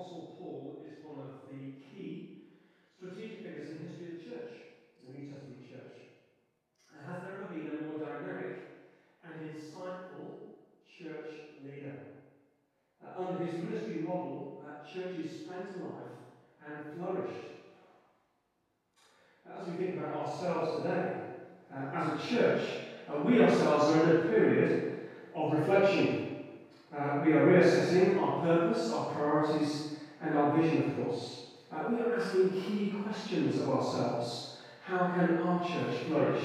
Apostle Paul is one of the key strategic figures in the history of the church, the New Testament church. Has there ever been a more dynamic and insightful church leader? Under his ministry model, churches spent life and flourished. As we think about ourselves today, as a church, we ourselves are in a period of reflection. We are reassessing our purpose, our priorities, and our vision, of course. We are asking key questions of ourselves. How can our church flourish?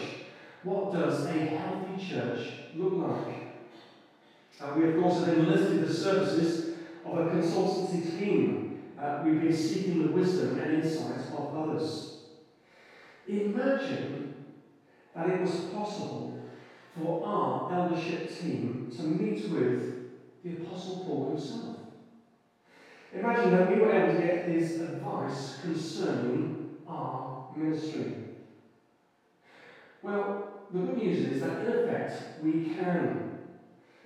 What does a healthy church look like? We, of course, have enlisted the services of a consultancy team. We've been seeking the wisdom and insights of others. Imagine that it was possible for our eldership team to meet with the Apostle Paul himself. Imagine that we were able to get his advice concerning our ministry. Well, the good news is that, in effect, we can.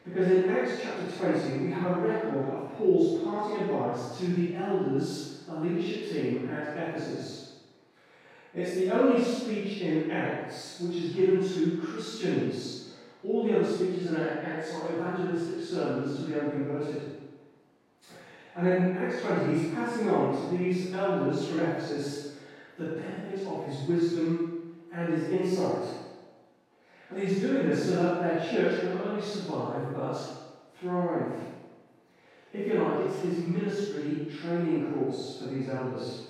Because in Acts chapter 20, we have a record of Paul's parting advice to the elders, a leadership team at Ephesus. It's the only speech in Acts which is given to Christians. All the other speeches in Acts are evangelistic sermons to the unconverted. And in Acts 20, he's passing on to these elders from Ephesus the benefits of his wisdom and his insight. And he's doing this so that their church can not only survive, but thrive. If you like, it's his ministry training course for these elders.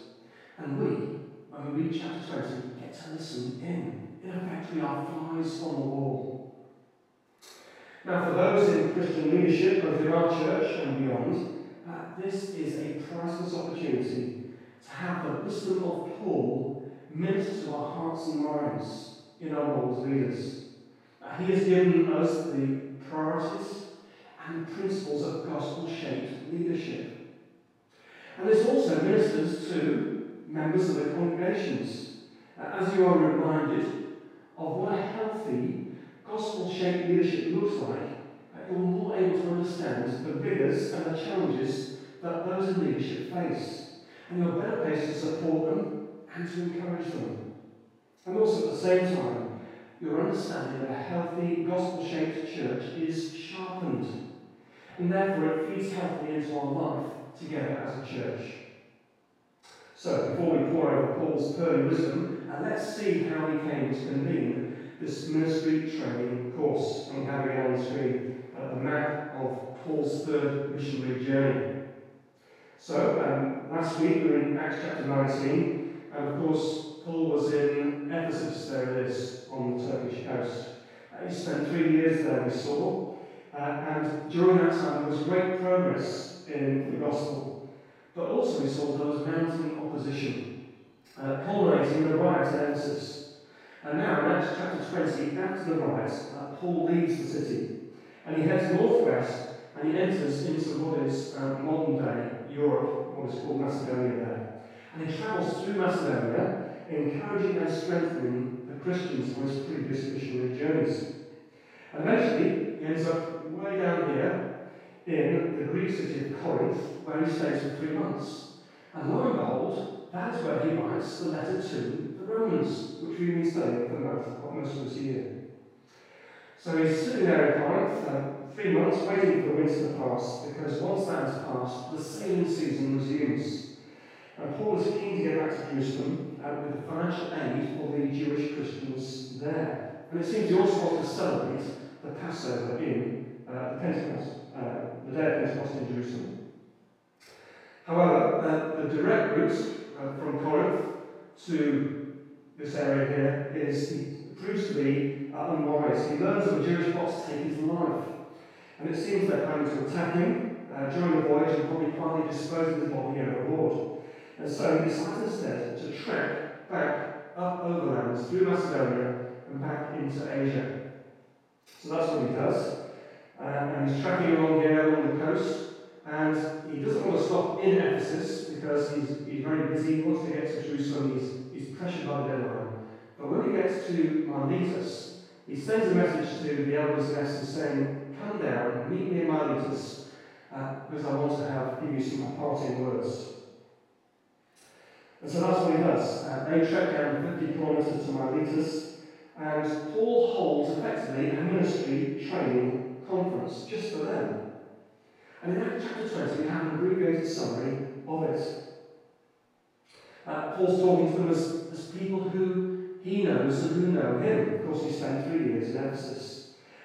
And we, when we read chapter 20, get to listen in. In effect, we are flies on the wall. Now, for those in Christian leadership, both in our church and beyond, this is a priceless opportunity to have the wisdom of Paul minister to our hearts and minds in our role as leaders. He has given us the priorities and principles of gospel-shaped leadership. And this also ministers to members of the congregations, as you are reminded of what a healthy gospel-shaped leadership looks like, you're more able to understand the rigours and the challenges that those in leadership face, and you're better placed to support them and to encourage them. And also at the same time, your understanding of a healthy, gospel-shaped church is sharpened. And therefore it feeds healthily into our life together as a church. So, before we pour over Paul's pearly wisdom, let's see how we came to convene this ministry training course. I'm having on the screen a map of Paul's third missionary journey. So, last week we were in Acts chapter 19, and of course, Paul was in Ephesus, there it is, on the Turkish coast. He spent 3 years there, we saw, and during that time there was great progress in the gospel. But also we saw there was mounting opposition, culminating in the riots at Ephesus. And now, in Acts chapter 20, after the riots, Paul leaves the city, and he heads northwest, and he enters into what is modern-day Europe, what is called Macedonia there. And he travels through Macedonia, encouraging and strengthening the Christians on his previous missionary journeys. Eventually, he ends up way down here in the Greek city of Corinth, where he stays for 3 months. And lo and behold, that's where he writes the letter to the Romans, which we've been studying for the month of most of this year. So he's sitting there in Corinth for 3 months, waiting for the winter to pass, because once that has passed, the sailing season resumes. And Paul is keen to get back to Jerusalem with the financial aid for the Jewish Christians there. And it seems he also wants to celebrate the Passover in the day of Pentecost in Jerusalem. However, the direct route from Corinth to this area here proves to be unwise. He learns that the Jewish plots take his life. And it seems they're planning to attack him during the voyage and probably finally dispose of his body overboard. And so he decides instead to trek back up overland through Macedonia and back into Asia. So that's what he does. And he's trekking along here along the coast. And he doesn't want to stop in Ephesus because he's very busy. He wants to get to Jerusalem. He's pressured by the deadline. But when he gets to Miletus, he sends a message to the elders in Ephesus saying, "Come down, meet me in Miletus, because I want to have give you some parting words. And so that's what he does. They trek down 50 kilometres to Miletus, and Paul holds effectively a ministry training conference just for them. And in Acts chapter 20, we have an abbreviated summary of it. Paul's talking to them as people who he knows and who know him. Of course, he spent 3 years in Ephesus.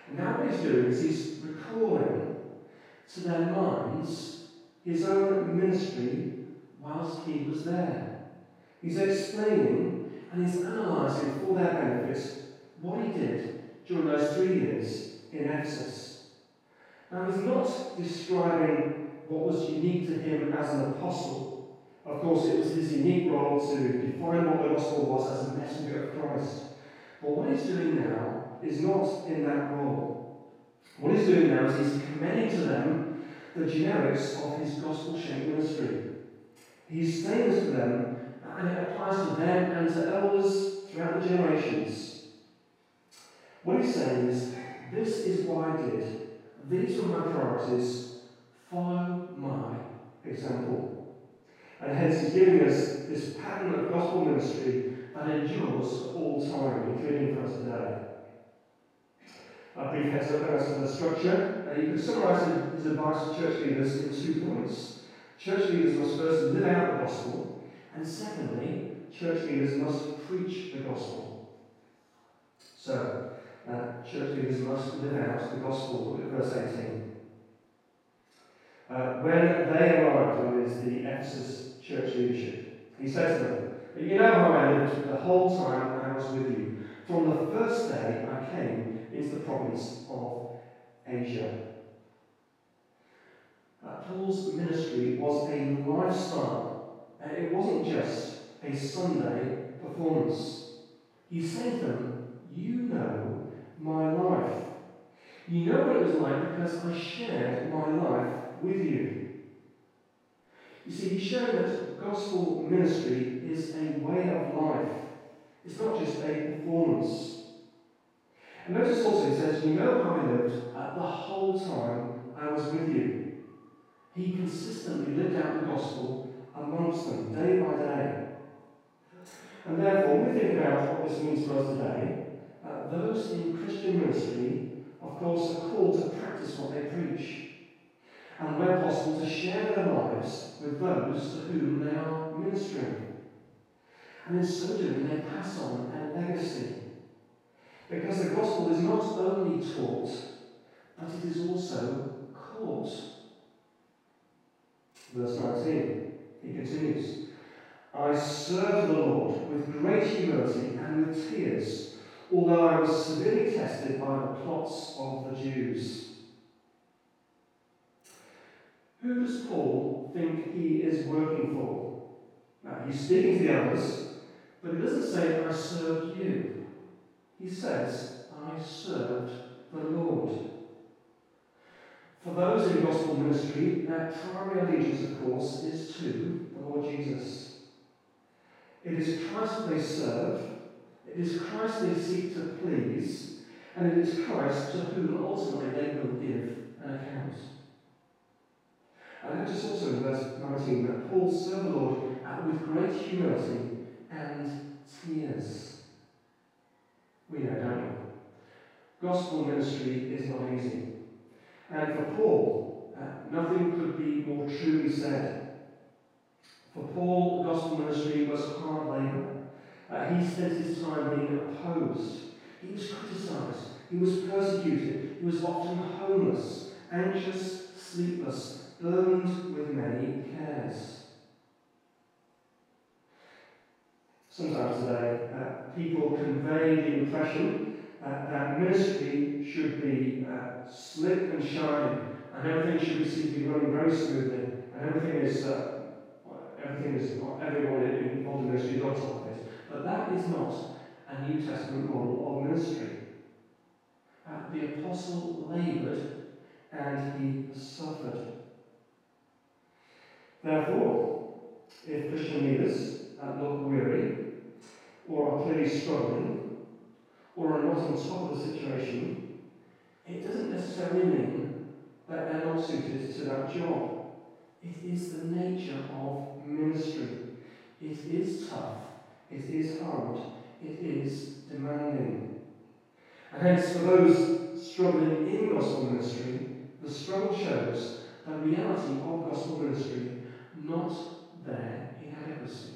And now what he's doing is he's recalling to their minds his own ministry whilst he was there. He's explaining and he's analysing for their benefit what he did during those 3 years in Ephesus. Now, he's not describing what was unique to him as an apostle. Of course, it was his unique role to define what the gospel was as a messenger of Christ. But what he's doing now is not in that role. What he's doing now is he's commending to them the generics of his gospel-shaped ministry. He's saying this to them, and it applies to them and to elders throughout the generations. What he's saying is, this is what I did. These were my priorities. Follow my example. And hence he's giving us this pattern of gospel ministry that endures all time, including for today. A brief heads up as to the structure. You can summarise his advice to church leaders in 2 points. Church leaders must first live out the gospel, and secondly, church leaders must preach the gospel. So, church leaders must live out the gospel, look at verse 18. When they arrived, it is the Ephesus church leadership, he says to them, "You know how I lived the whole time I was with you. From the first day I came into the province of Asia." Paul's ministry was a lifestyle. It wasn't just a Sunday performance. He said to them, "You know my life. You know what it was like because I shared my life with you." You see, he showed that gospel ministry is a way of life. It's not just a performance. And notice also he says, "You know how I lived the whole time I was with you." He consistently lived out the gospel amongst them, day by day. And therefore, when we think about what this means for us today, those in Christian ministry, of course, are called to practice what they preach, and where possible to share their lives with those to whom they are ministering. And in so doing, they pass on a legacy. Because the gospel is not only taught, but it is also caught. Verse 19, he continues, "I served the Lord with great humility and with tears, although I was severely tested by the plots of the Jews." Who does Paul think he is working for? Now, he's speaking to the others, but he doesn't say, "I served you." He says, "I served the Lord." For those in gospel ministry, their primary allegiance, of course, is to the Lord Jesus. It is Christ they serve, it is Christ they seek to please, and it is Christ to whom ultimately they will give an account. And notice also in verse 19 that Paul served the Lord with great humility and tears. We know, don't we? Gospel ministry is not easy. And for Paul, nothing could be more truly said. For Paul, gospel ministry was hard labour. He spent his time being opposed. He was criticised. He was persecuted. He was often homeless, anxious, sleepless, burdened with many cares. Sometimes today, people convey the impression that ministry should be slick and shiny, and everything should be simply running very smoothly, and everyone involved in ministry is on top of it. But that is not a New Testament model of ministry. The apostle laboured and he suffered. Therefore, if Christian leaders look weary, or are clearly struggling, or are not on top of the situation, it doesn't necessarily mean that they're not suited to that job. It is the nature of ministry. It is tough. It is hard. It is demanding. And hence, for those struggling in gospel ministry, the struggle shows the reality of gospel ministry, not their inadequacy.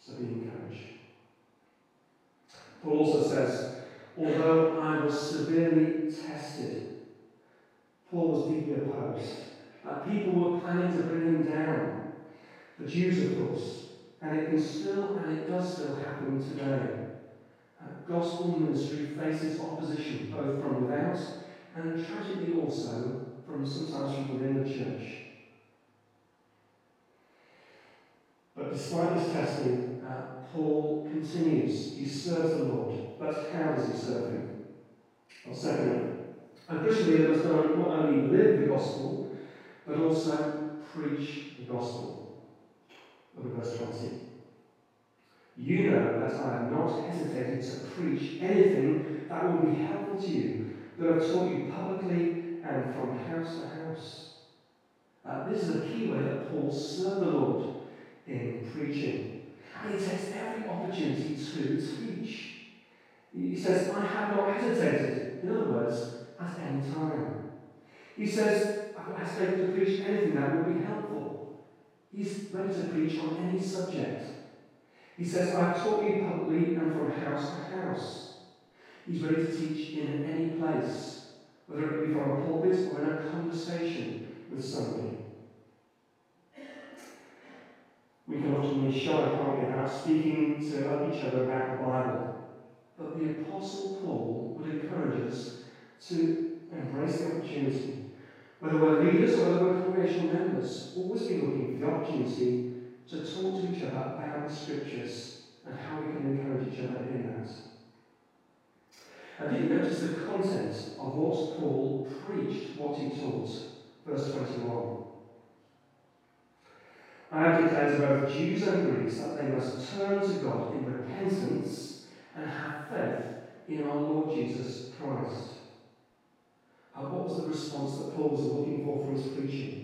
So be encouraged. Paul also says, although I was severely tested, Paul was deeply opposed. People were planning to bring him down. The Jews, of course. And it can still, and it does still happen today. Gospel ministry faces opposition, both from without and tragically also sometimes from within the church. But despite his testing, Paul continues. He serves the Lord. But how does he serve him? Well, secondly, a Christian leader must not only live the gospel, but also preach the gospel. Look at verse 20. You know that I have not hesitated to preach anything that will be helpful to you, that I have taught you publicly and from house to house. This is a key way that Paul served the Lord in preaching. And he takes every opportunity to teach. He says, I have not hesitated. In other words, at any time. He says, I've not hesitated to preach anything that will be helpful. He's ready to preach on any subject. He says, I've taught you publicly and from house to house. He's ready to teach in any place, whether it be from a pulpit or in a conversation with somebody. We can often be shy, can't we, about speaking to each other about the Bible. But the Apostle Paul would encourage us to embrace the opportunity. Whether we're leaders or whether we're congregational members, always be looking for the opportunity to talk to each other about the Scriptures and how we can encourage each other in that. And did you notice the content of what Paul preached, what he taught? Verse 21. I have declared to both Jews and Greeks that they must turn to God in repentance and have faith in our Lord Jesus Christ. And what was the response that Paul was looking for from his preaching?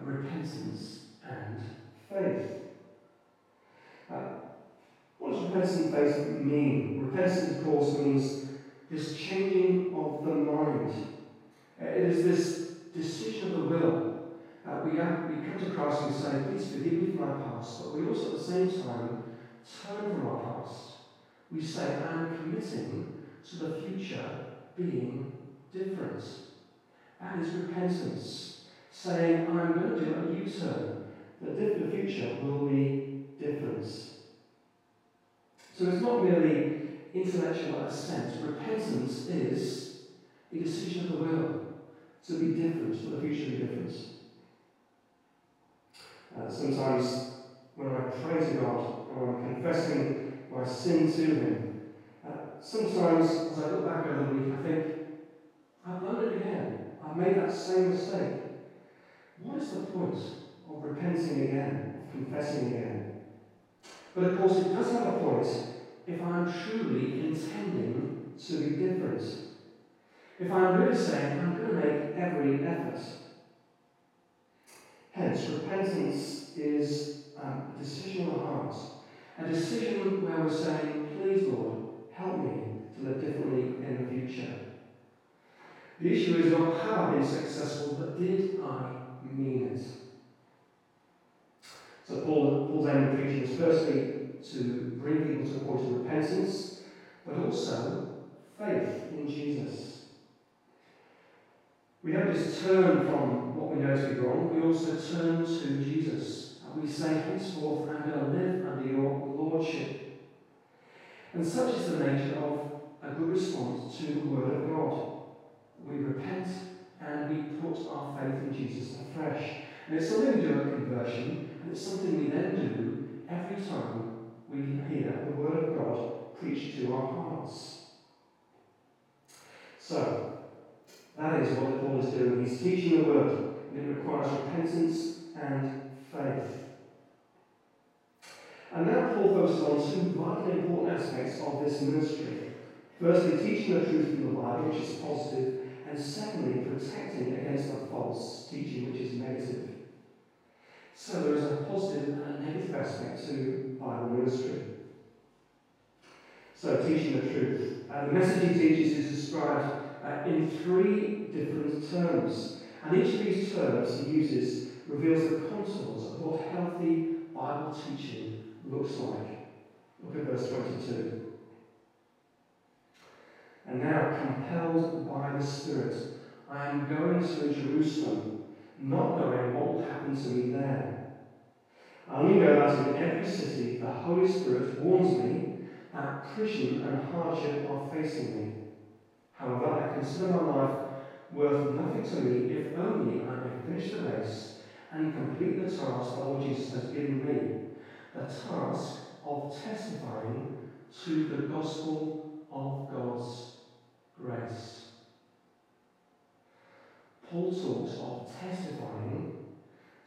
A repentance and faith. What does repentance and faith mean? Repentance, of course, means this changing of the mind. It is this decision of the will. We come to Christ and say, please forgive me for my past, but we also at the same time turn from our past. We say, I am committing to the future being different. That is repentance. Saying, I'm going to do a U-turn. The future will be different. So it's not merely intellectual assent. Repentance is a decision of the will to be different, for the future to be different. Sometimes when I pray to God or I'm confessing my sin to Him, sometimes as I look back over the week, I think, I've done it again. I've made that same mistake. What is the point of repenting again, of confessing again? But of course, it does have a point if I'm truly intending to be different. If I'm really saying, I'm going to make every effort. Hence, repentance is a decision of the heart. A decision where we're saying, please, Lord, help me to live differently in the future. The issue is not how I've been successful, but did I mean it? So Paul's aim of preaching is firstly to bring people to a point of repentance, but also faith in Jesus. We don't just turn from what we know to be wrong, we also turn to Jesus. And we say, henceforth, I'm going to live under your lordship. And such is the nature of a good response to the word of God. We repent and we put our faith in Jesus afresh. And it's something we do at conversion, and it's something we then do every time we hear the word of God preached to our hearts. So, that is what Paul is doing. He's teaching the word, and it requires repentance and faith. And now Paul focuses on two vitally important aspects of this ministry. Firstly, teaching the truth from the Bible, which is positive, and and secondly, protecting against a false teaching which is negative. So there is a positive and a negative aspect to Bible ministry. So teaching the truth. And the message he teaches is described in three different terms. And each of these terms he uses reveals the contours of what healthy Bible teaching looks like. Look at verse 22. And now, compelled by the Spirit, I am going to Jerusalem, not knowing what will happen to me there. I only know that in every city the Holy Spirit warns me that prison and hardship are facing me. However, I consider my life worth nothing to me if only I may finish the race and complete the task the Lord Jesus has given me, the task of testifying to the gospel of God's grace. Paul talks of testifying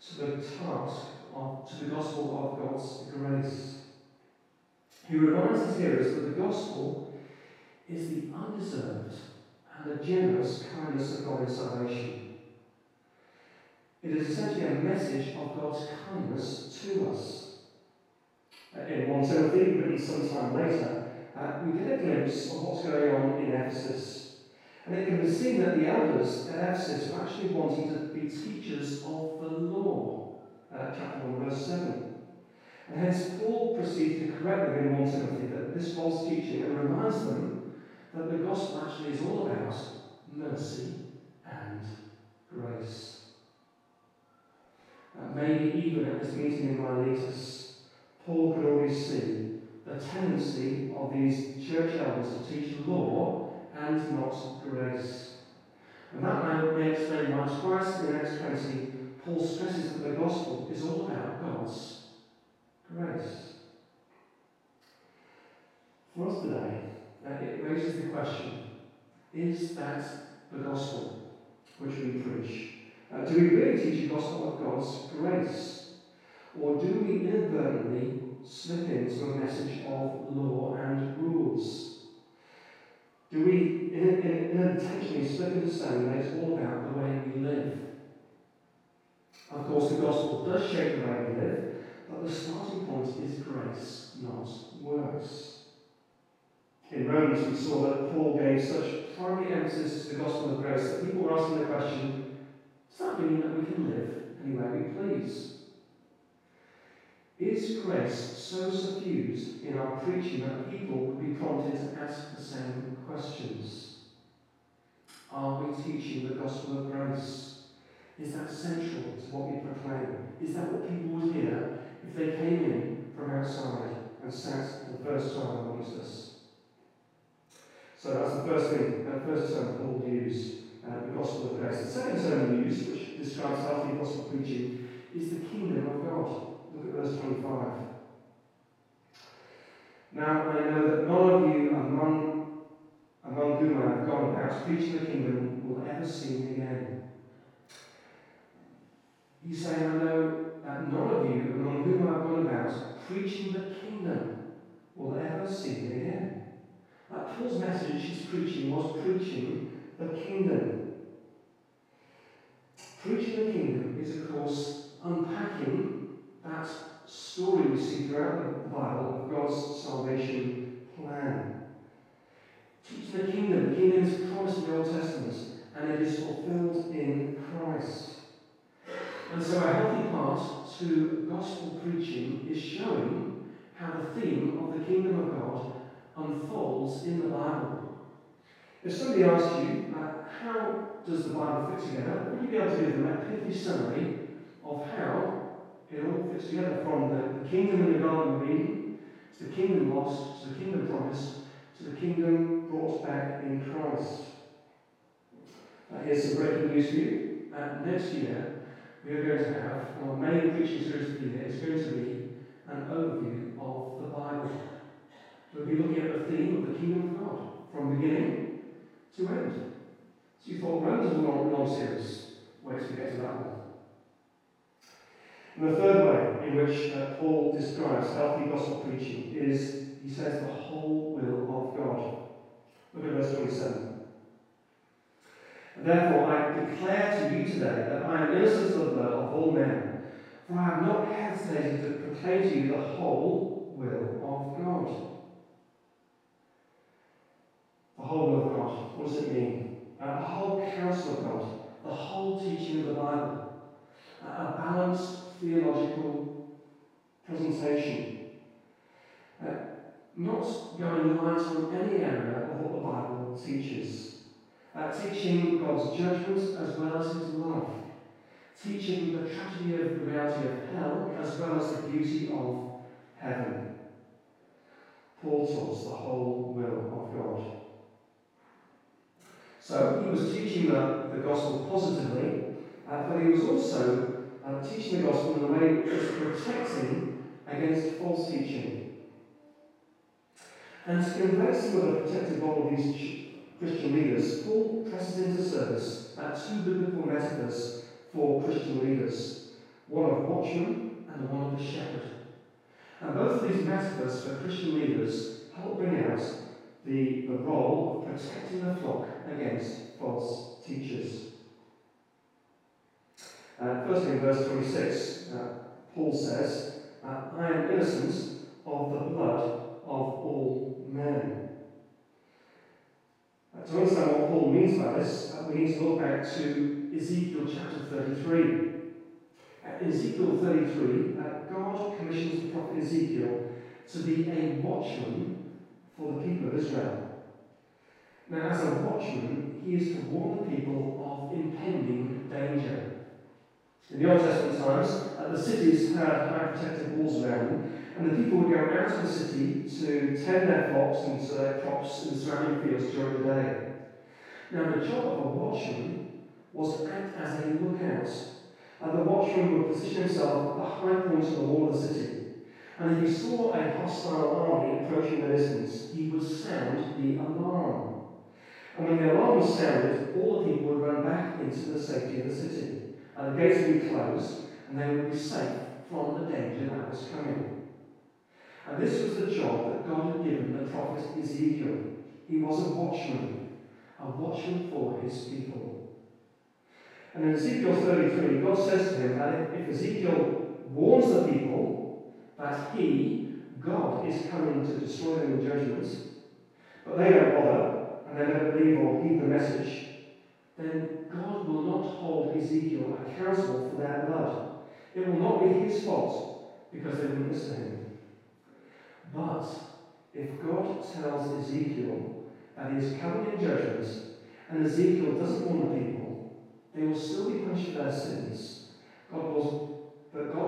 to the task of to the gospel of God's grace. He reminds his hearers that the gospel is the undeserved and the generous kindness of God in salvation. It is essentially a message of God's kindness to us. In 1 Timothy, written sometime later, we get a glimpse of what's going on in Ephesus. And it can be seen that the elders at Ephesus are actually wanting to be teachers of the law, chapter 1, verse 7. And hence Paul proceeds to correct them in 1 Timothy that this false teaching, and reminds them that the gospel actually is all about mercy and grace. Maybe even at this meeting in Miletus, Paul could already see the tendency of these church elders to teach law and not grace. And that may explain why twice in Acts 20, Paul stresses that the gospel is all about God's grace. For us today, it raises the question, is that the gospel which we preach? Do we really teach the gospel of God's grace? Or do we inadvertently slip into a message of law and rules? Do we unintentionally slip into saying that it's all about the way we live? Of course, the gospel does shape the way we live, but the starting point is grace, not works. In Romans, we saw that Paul gave such primary emphasis to the gospel of grace that people were asking the question, does that mean that we can live any way we please? Is grace so suffused in our preaching that people would be prompted to ask the same questions? Are we teaching the gospel of grace? Is that central to what we proclaim? Is that what people would hear if they came in from outside and sat for the first time amongst us? So that's the first thing, that first term Paul used, the gospel of grace. The second term he used, which describes healthy gospel preaching, is the kingdom of God. Look at verse 25. Now I know that none of you among whom I have gone about preaching the kingdom will ever see me again. He's saying, I know that none of you among whom I have gone about preaching the kingdom will ever see me again. That Paul's message he's preaching was preaching the kingdom. Preaching the kingdom is, of course, unpacking that story we see throughout the Bible of God's salvation plan. Teach the kingdom. The kingdom is promised in the Old Testament, and it is fulfilled in Christ. And so a healthy part to gospel preaching is showing how the theme of the kingdom of God unfolds in the Bible. If somebody asks you, how does the Bible fit together, would you be able to give them a pithy summary of how it all fits together, from the kingdom in the Garden of Eden, to the kingdom lost, to the kingdom promised, to the kingdom brought back in Christ. Here's some breaking news for you. Next year, we are going to have, our main preaching series of the year is going to be an overview of the Bible. We'll be looking at the theme of the kingdom of God, from beginning to end. So you thought Romans was a long series. Wait till we get to that one. And the third way in which Paul describes healthy gospel preaching is, he says, the whole will of God. Look at verse 27. Therefore I declare to you today that I am innocent of the blood of all men, for I have not hesitated to proclaim to you the whole will of God. The whole will of God, what does it mean? The whole counsel of God, the whole teaching of the Bible, a balanced theological presentation. Not going light on any area of what the Bible teaches. Teaching God's judgments as well as his love. Teaching the tragedy of the reality of hell as well as the beauty of heaven. Paul taught the whole will of God. So he was teaching the gospel positively, but he was also teaching the gospel in a way that was protecting against false teaching. And embracing with a protective model of these Christian leaders, Paul presses into service at two biblical metaphors for Christian leaders, one of watchman and one of the shepherd. And both of these metaphors for Christian leaders help bring out the role of protecting the flock against false teachers. Firstly, in verse 26, Paul says, I am innocent of the blood of all men. To understand what Paul means by this, we need to look back to Ezekiel chapter 33. In Ezekiel 33, God commissions the prophet Ezekiel to be a watchman for the people of Israel. Now, as a watchman, he is to warn the people of impending danger. In the Old Testament times, the cities had high protective walls around them, and the people would go out of the city to tend their flocks and to their crops in the surrounding fields during the day. Now, the job of a watchman was to act as a lookout, and the watchman would position himself at the high point of the wall of the city. And if he saw a hostile army approaching the distance, he would sound the alarm. And when the alarm was sounded, all the people would run back into the safety of the city. And the gates would be closed, and they would be safe from the danger that was coming. And this was the job that God had given the prophet Ezekiel. He was a watchman for his people. And in Ezekiel 33, God says to him that if Ezekiel warns the people that he, God, is coming to destroy them in judgment, but they don't bother, and they don't believe or heed the message, then God will not hold Ezekiel accountable for their blood. It will not be his fault, because they didn't listen to him. But if God tells Ezekiel that he is coming in judgment, and Ezekiel doesn't warn the people, they will still be punished for their sins. But God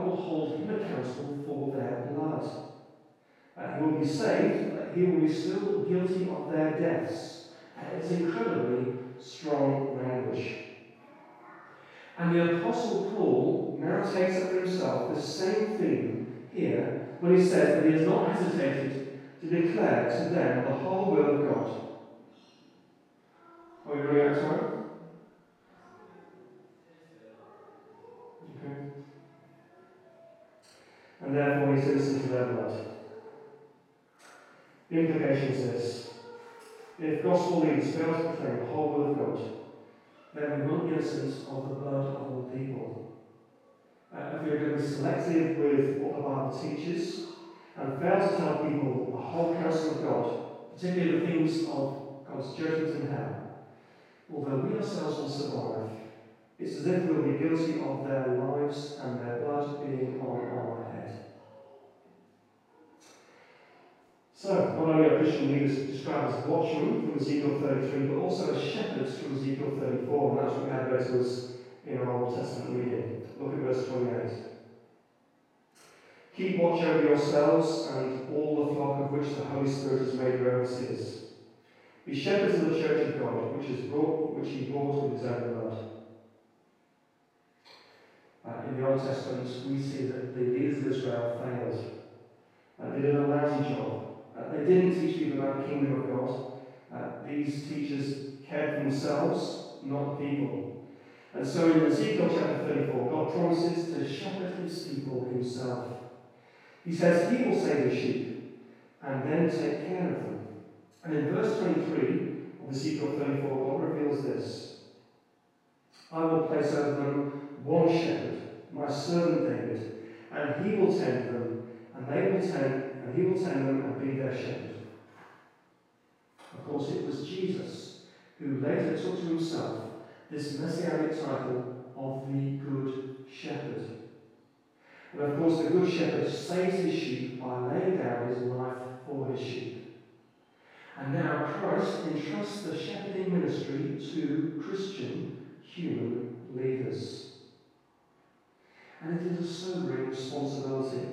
will hold him accountable for their blood. And he will be saved, but he will be still guilty of their deaths. And it's incredibly strong language. And the Apostle Paul now takes up for himself the same theme here when he says that he has not hesitated to declare to them the whole will of God. Are we going out of time? Okay. And therefore he's innocent of their blood. The implication is this. If gospel leaders fail to proclaim the whole will of God, then we will be innocent of the blood of all people. If we are going to be selective with what the Bible teaches and fail to tell people the whole counsel of God, particularly the themes of God's judgment and hell, although we ourselves will survive, it's as if we will be guilty of their lives and their blood being on our head. So, not only are Christian leaders described as watchmen from Ezekiel 33, but also as shepherds from Ezekiel 34, and that's what we had read to us in our Old Testament reading. Look at verse 28. Keep watch over yourselves and all the flock of which the Holy Spirit has made your overseers. Be shepherds of the church of God, which he brought with his own blood. In the Old Testament, we see that the leaders of Israel failed. They did a lousy job. They didn't teach people about the kingdom of God. These teachers cared for themselves, not the people. And so in Ezekiel chapter 34, God promises to shepherd his people himself. He says he will save the sheep and then take care of them. And in verse 23 of Ezekiel 34, God reveals this. I will place over them one shepherd, my servant David, and he will tend them, and they will tend, and he will tend them and be their shepherd. Of course, it was Jesus who later took to himself this messianic title of the Good Shepherd. And of course, the Good Shepherd saves his sheep by laying down his life for his sheep. And now Christ entrusts the shepherding ministry to Christian human leaders. And it is a sobering responsibility.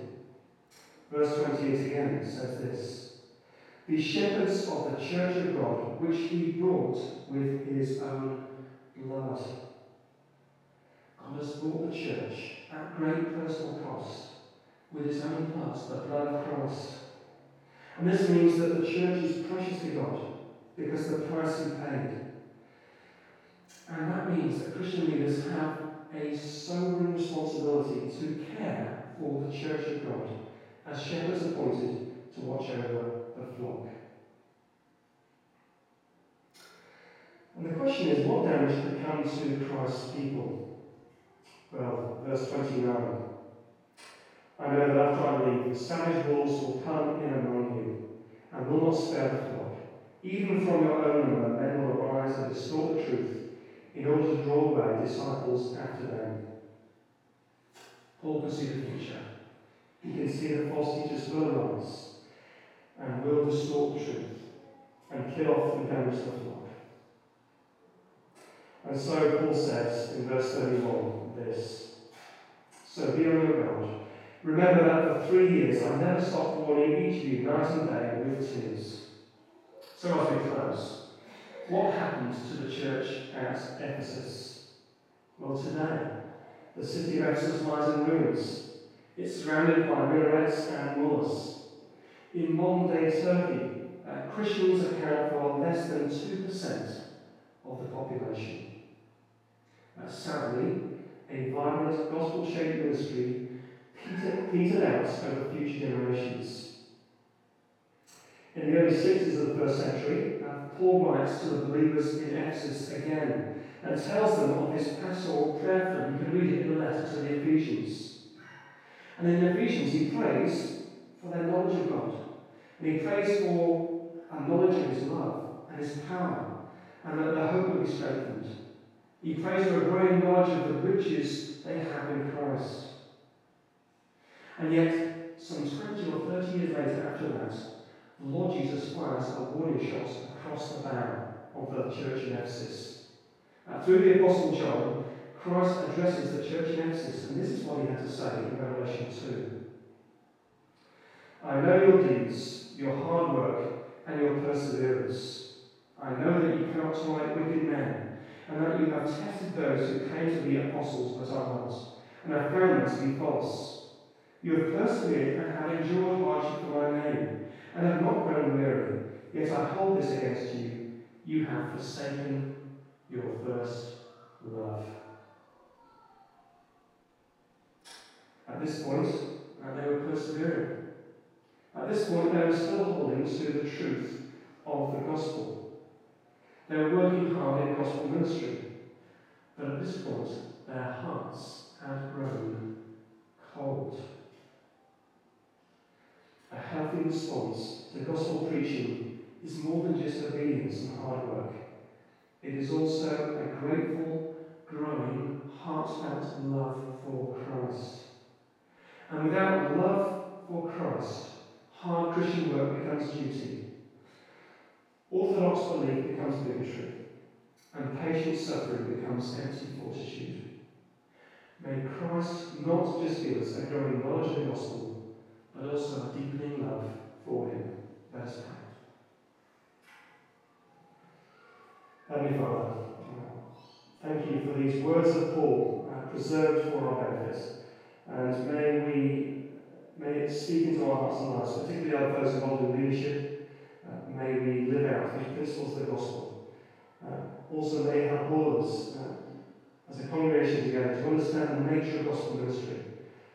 Verse 28 again says this: "Be shepherds of the church of God, which he bought with his own blood." God has bought the church at great personal cost with his own blood, the blood of Christ. And this means that the church is precious to God because of the price he paid. And that means that Christian leaders have a sovereign responsibility to care for the church of God as shepherds appointed to watch over the flock. And the question is, what damage could come to Christ's people? Well, verse 29. "I know that after I leave, savage wolves will come in among you, and will not spare the flock. Even from your own number, men will arise and distort the truth, in order to draw away disciples after them." Paul can see the future. He can see that false teachers will arise and will distort the truth and kill off and damage the flock. And so Paul says in verse 31 this: "So be on your guard. Remember that for 3 years I never stopped warning each of you night and day with tears." So as we close, what happened to the church at Ephesus? Well, today, the city of Ephesus lies in ruins. It's surrounded by minarets and moors. In modern-day Turkey, Christians account for less than 2% of the population. Sadly, a vibrant gospel-shaped ministry petered out over future generations. In the early 60s of the first century, Paul writes to the believers in Ephesus again and tells them of his pastoral prayer for them. You can read it in the letter to the Ephesians. And in Ephesians, he prays for their knowledge of God. And he prays for a knowledge of his love and his power, and that their hope will be strengthened. He prays for a growing knowledge of the riches they have in Christ. And yet, some 20 or 30 years later after that, the Lord Jesus fires a warning shot across the bow of the church in Ephesus. Through the Apostle John, Christ addresses the church in Ephesus, and this is what he had to say in Revelation 2. "I know your deeds, your hard work, and your perseverance. I know that you cannot tolerate wicked men, and that you have tested those who claim to be apostles but are not, and have found them to be false. You have persevered and have endured hardship for my name, and have not grown weary. Yet I hold this against you: you have forsaken your first love." At this point, they were persevering. At this point, they were still holding to the truth of the gospel. They were working hard in gospel ministry, but at this point, their hearts had grown cold. A healthy response to gospel preaching is more than just obedience and hard work. It is also a grateful, growing, heartfelt love for Christ. And without love for Christ, hard Christian work becomes duty. Orthodox belief becomes bigotry, and patient suffering becomes empty fortitude. May Christ not just give us a growing knowledge of the gospel, but also a deepening love for him. Let us pray. Heavenly Father, thank you for these words of Paul, preserved for our benefit. And may it speak into our hearts and lives, particularly those involved in leadership. May we live out the principles of the gospel. Also may it help all of us, as a congregation together, to understand the nature of gospel ministry,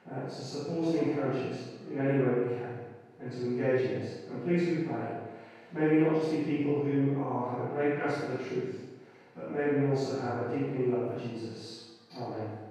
to support and encourage it in any way we can, and to engage in it. And please we pray, may we not just be people who have a great grasp of the truth, but may we also have a deepening love for Jesus. Amen.